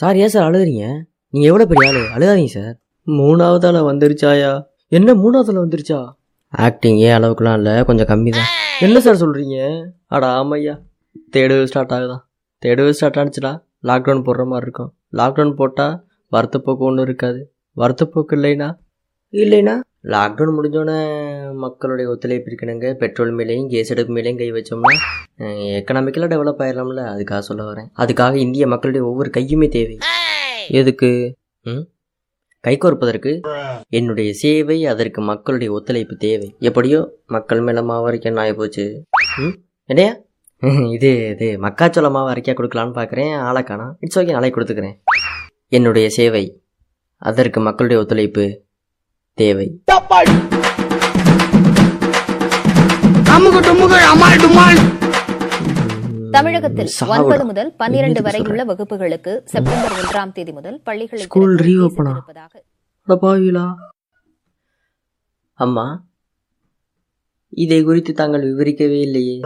Sir, ஏன் sir அழுகுறீங்க? நீங்கள் எவ்வளோ பெரிய ஆளு, அழுகாதீங்க சார். மூணாவது ஆள் வந்துருச்சாயா? என்ன மூணாவது ஆள் வந்துருச்சா? ஆக்டிங் ஏன் அளவுக்குலாம் இல்லை, கொஞ்சம் கம்மி தான். என்ன சார் சொல்கிறீங்க? அடா ஆமையா, தேர்டு ஸ்டார்ட் ஆகுதான். தேர்டு ஸ்டார்ட் ஆனிச்சுடா லாக்டவுன் போடுற மாதிரி இருக்கும். லாக்டவுன் போட்டால் வருத்தப்போக்கு ஒன்றும் இருக்காது. வருத்தப்போக்கு இல்லைனா லாக்டவுன் முடிஞ்சோடனே மக்களுடைய ஒத்துழைப்பு இருக்கணுங்க. பெட்ரோல் மேலேயும் கேஸ் அடுப்பு மேலேயும் கை வச்சோம்னா எக்கனாமிக்கலாக டெவலப் ஆகிடலாம்ல. அதுக்காக சொல்ல வரேன். அதுக்காக இந்திய மக்களுடைய ஒவ்வொரு கையுமே தேவை. எதுக்கு? கை கோர்ப்பதற்கு என்னுடைய சேவை, அதற்கு மக்களுடைய ஒத்துழைப்பு தேவை. எப்படியோ மக்கள் மேலே மாவு அரைக்க ஆகி போச்சு. இல்லையா? இது இது மக்காச்சோள மாவு அரைக்கா கொடுக்கலான்னு பார்க்குறேன். ஆளைக்கானா? இட்ஸ் ஓகே, நாளைக்கு கொடுத்துக்கிறேன். என்னுடைய சேவை, அதற்கு மக்களுடைய ஒத்துழைப்பு தேவை. தமிழகத்தில் 9 முதல் 12 வரை உள்ள வகுப்புகளுக்கு செப்டம்பர் 1ஆம் தேதி முதல் பள்ளிகள் ஸ்கூல் ரீஓபன் ஆகும். அம்மா, இதை குறித்து தாங்கள் விவரிக்கவே இல்லையே.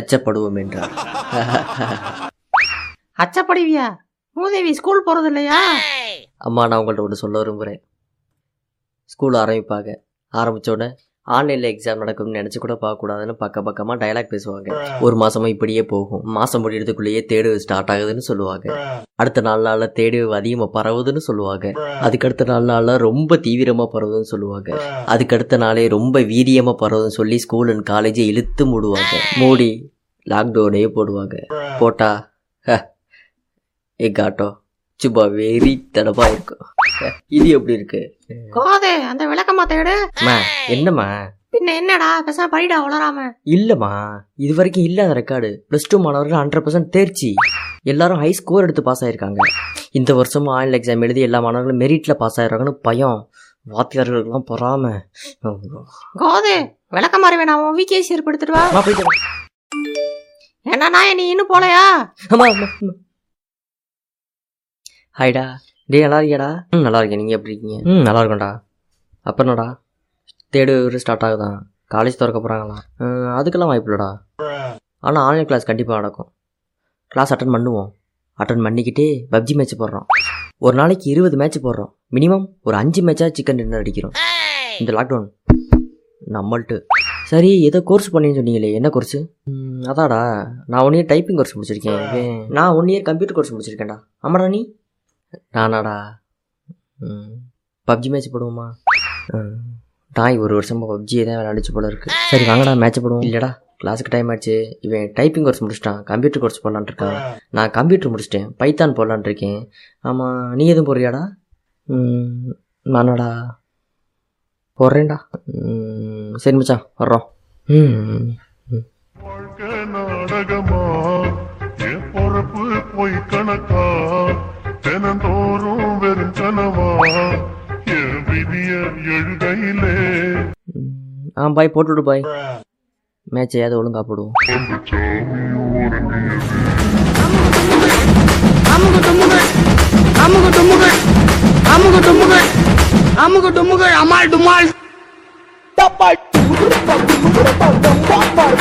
அச்சப்படுவோம் என்றார். அச்சப்படுவியா? மூதேவி ஸ்கூல் போறது இல்லையா? அம்மா, நான் உங்கள்கிட்ட ஒன்று சொல்ல விரும்புகிறேன். ஸ்கூல் ஆரம்பித்தோடனே ஆன்லைனில் எக்ஸாம் நடக்கும்னு நினச்சி கூட பார்க்கக்கூடாதுன்னு பக்கமாக டைலாக் பேசுவாங்க. ஒரு மாதமும் இப்படியே போகும். மாதம் முடிகிறதுக்குள்ளேயே தேர்வு ஸ்டார்ட் ஆகுதுன்னு சொல்லுவாங்க. அடுத்த 4 நாளில் தேர்வு அதிகமாக பரவுதுன்னு சொல்லுவாங்க. அதுக்கடுத்த 4 நாளில் ரொம்ப தீவிரமாக பரவுதுன்னு சொல்லுவாங்க. அதுக்கடுத்த நாளே ரொம்ப வீரியமாக பரவுதுன்னு சொல்லி ஸ்கூல் அண்ட் காலேஜை இழுத்து மூடி லாக்டவுனே போடுவாங்க. போட்டா எக்காட்டோ சும்மா வெறி தடப்பா இருக்கும். இது எப்படி இருக்கு? கோதே, அந்த விளக்கமா தேடு. என்னம்மா பின்ன என்னடா பேச படிடா வளராம இல்லம்மா? இது வரைக்கும் இல்லாத ரெக்கார்டு. +2 மாணவர்கள் 100% தேர்ச்சி. எல்லாரும் ஹை ஸ்கோர் எடுத்து பாஸ் ஆயிருக்காங்க. இந்த வருஷமும் ஆன்லைன் எக்ஸாம் எழுதி எல்லா மாணவர்களும் மெரிட்ல பாஸ் ஆயிடுறாங்கன்னு பயம். வாத்தியார்களுக்கெல்லாம் பொறாம. கோதே, விளக்கமா வேணாம், விகேசி ஏற்படுத்திட்டு வா. என்ன நாயே, நீ இன்னும் போலையா? ஹாய்டா. டே, நல்லா இருக்கியாடா? ம், நல்லா இருக்கேன். நீங்கள் எப்படி இருக்கீங்க? ம், நல்லா இருக்கேன்டா. அப்புறம்டா, தேர்வு ஸ்டார்ட் ஆகுதான். காலேஜ் திறக்க போகிறாங்களா? அதுக்கெல்லாம் வாய்ப்பு இல்லைடா. ஆனால் ஆன்லைன் கிளாஸ் கண்டிப்பாக நடக்கும். கிளாஸ் அட்டன் பண்ணுவோம். அட்டன் பண்ணிக்கிட்டே பப்ஜி மேட்ச் போடுறோம். ஒரு நாளைக்கு 20 மேட்ச் போடுறோம். மினிமம் ஒரு 5 மேட்சாக சிக்கன் டின்னர் அடிக்கிறோம். இந்த லாக்டவுன் நம்மள்ட்டு. சரி, ஏதோ கோர்ஸ் பண்ணின்னு சொன்னீங்களே, என்ன கோர்ஸு? அதாடா, நான் 1 இயர் டைப்பிங் கோர்ஸ் முடிச்சிருக்கேன். நான் 1 இயர் கம்ப்யூட்டர் கோர்ஸ் முடிச்சிருக்கேன்டா. ஆமாடா, நீ? நானாடா? பப்ஜி மேட்ச் போடுவோமா? டாய், ஒரு வருஷமாக பப்ஜியை தான் விளையாடிச்சு போல இருக்குது. சரி வாங்கடா, மேட்ச் போடுவோம். இல்லைடா, கிளாஸுக்கு டைம் ஆச்சு. இவன் டைப்பிங் கோர்ஸ் முடிச்சிட்டான், கம்ப்யூட்டர் கோர்ஸ் போடலான்ட்டு இருக்கான். நான் கம்ப்யூட்டர் முடிச்சிட்டேன், பைத்தான் போடலான்ட்டு இருக்கேன். ஆமாம், நீ எதுவும் போடுறியாடா? நானாடா போடுறேன்டா. சரி மச்சான், வர்றோம். தினந்தோறும் வெறும் கனவா எழுதையிலே. ஆ பாய், போட்டுவிடு பாய். மேட்ச் ஏதாவது ஒழுங்கா போடுவோம். அம்முக டொம்முகள் அமால் டுமால்.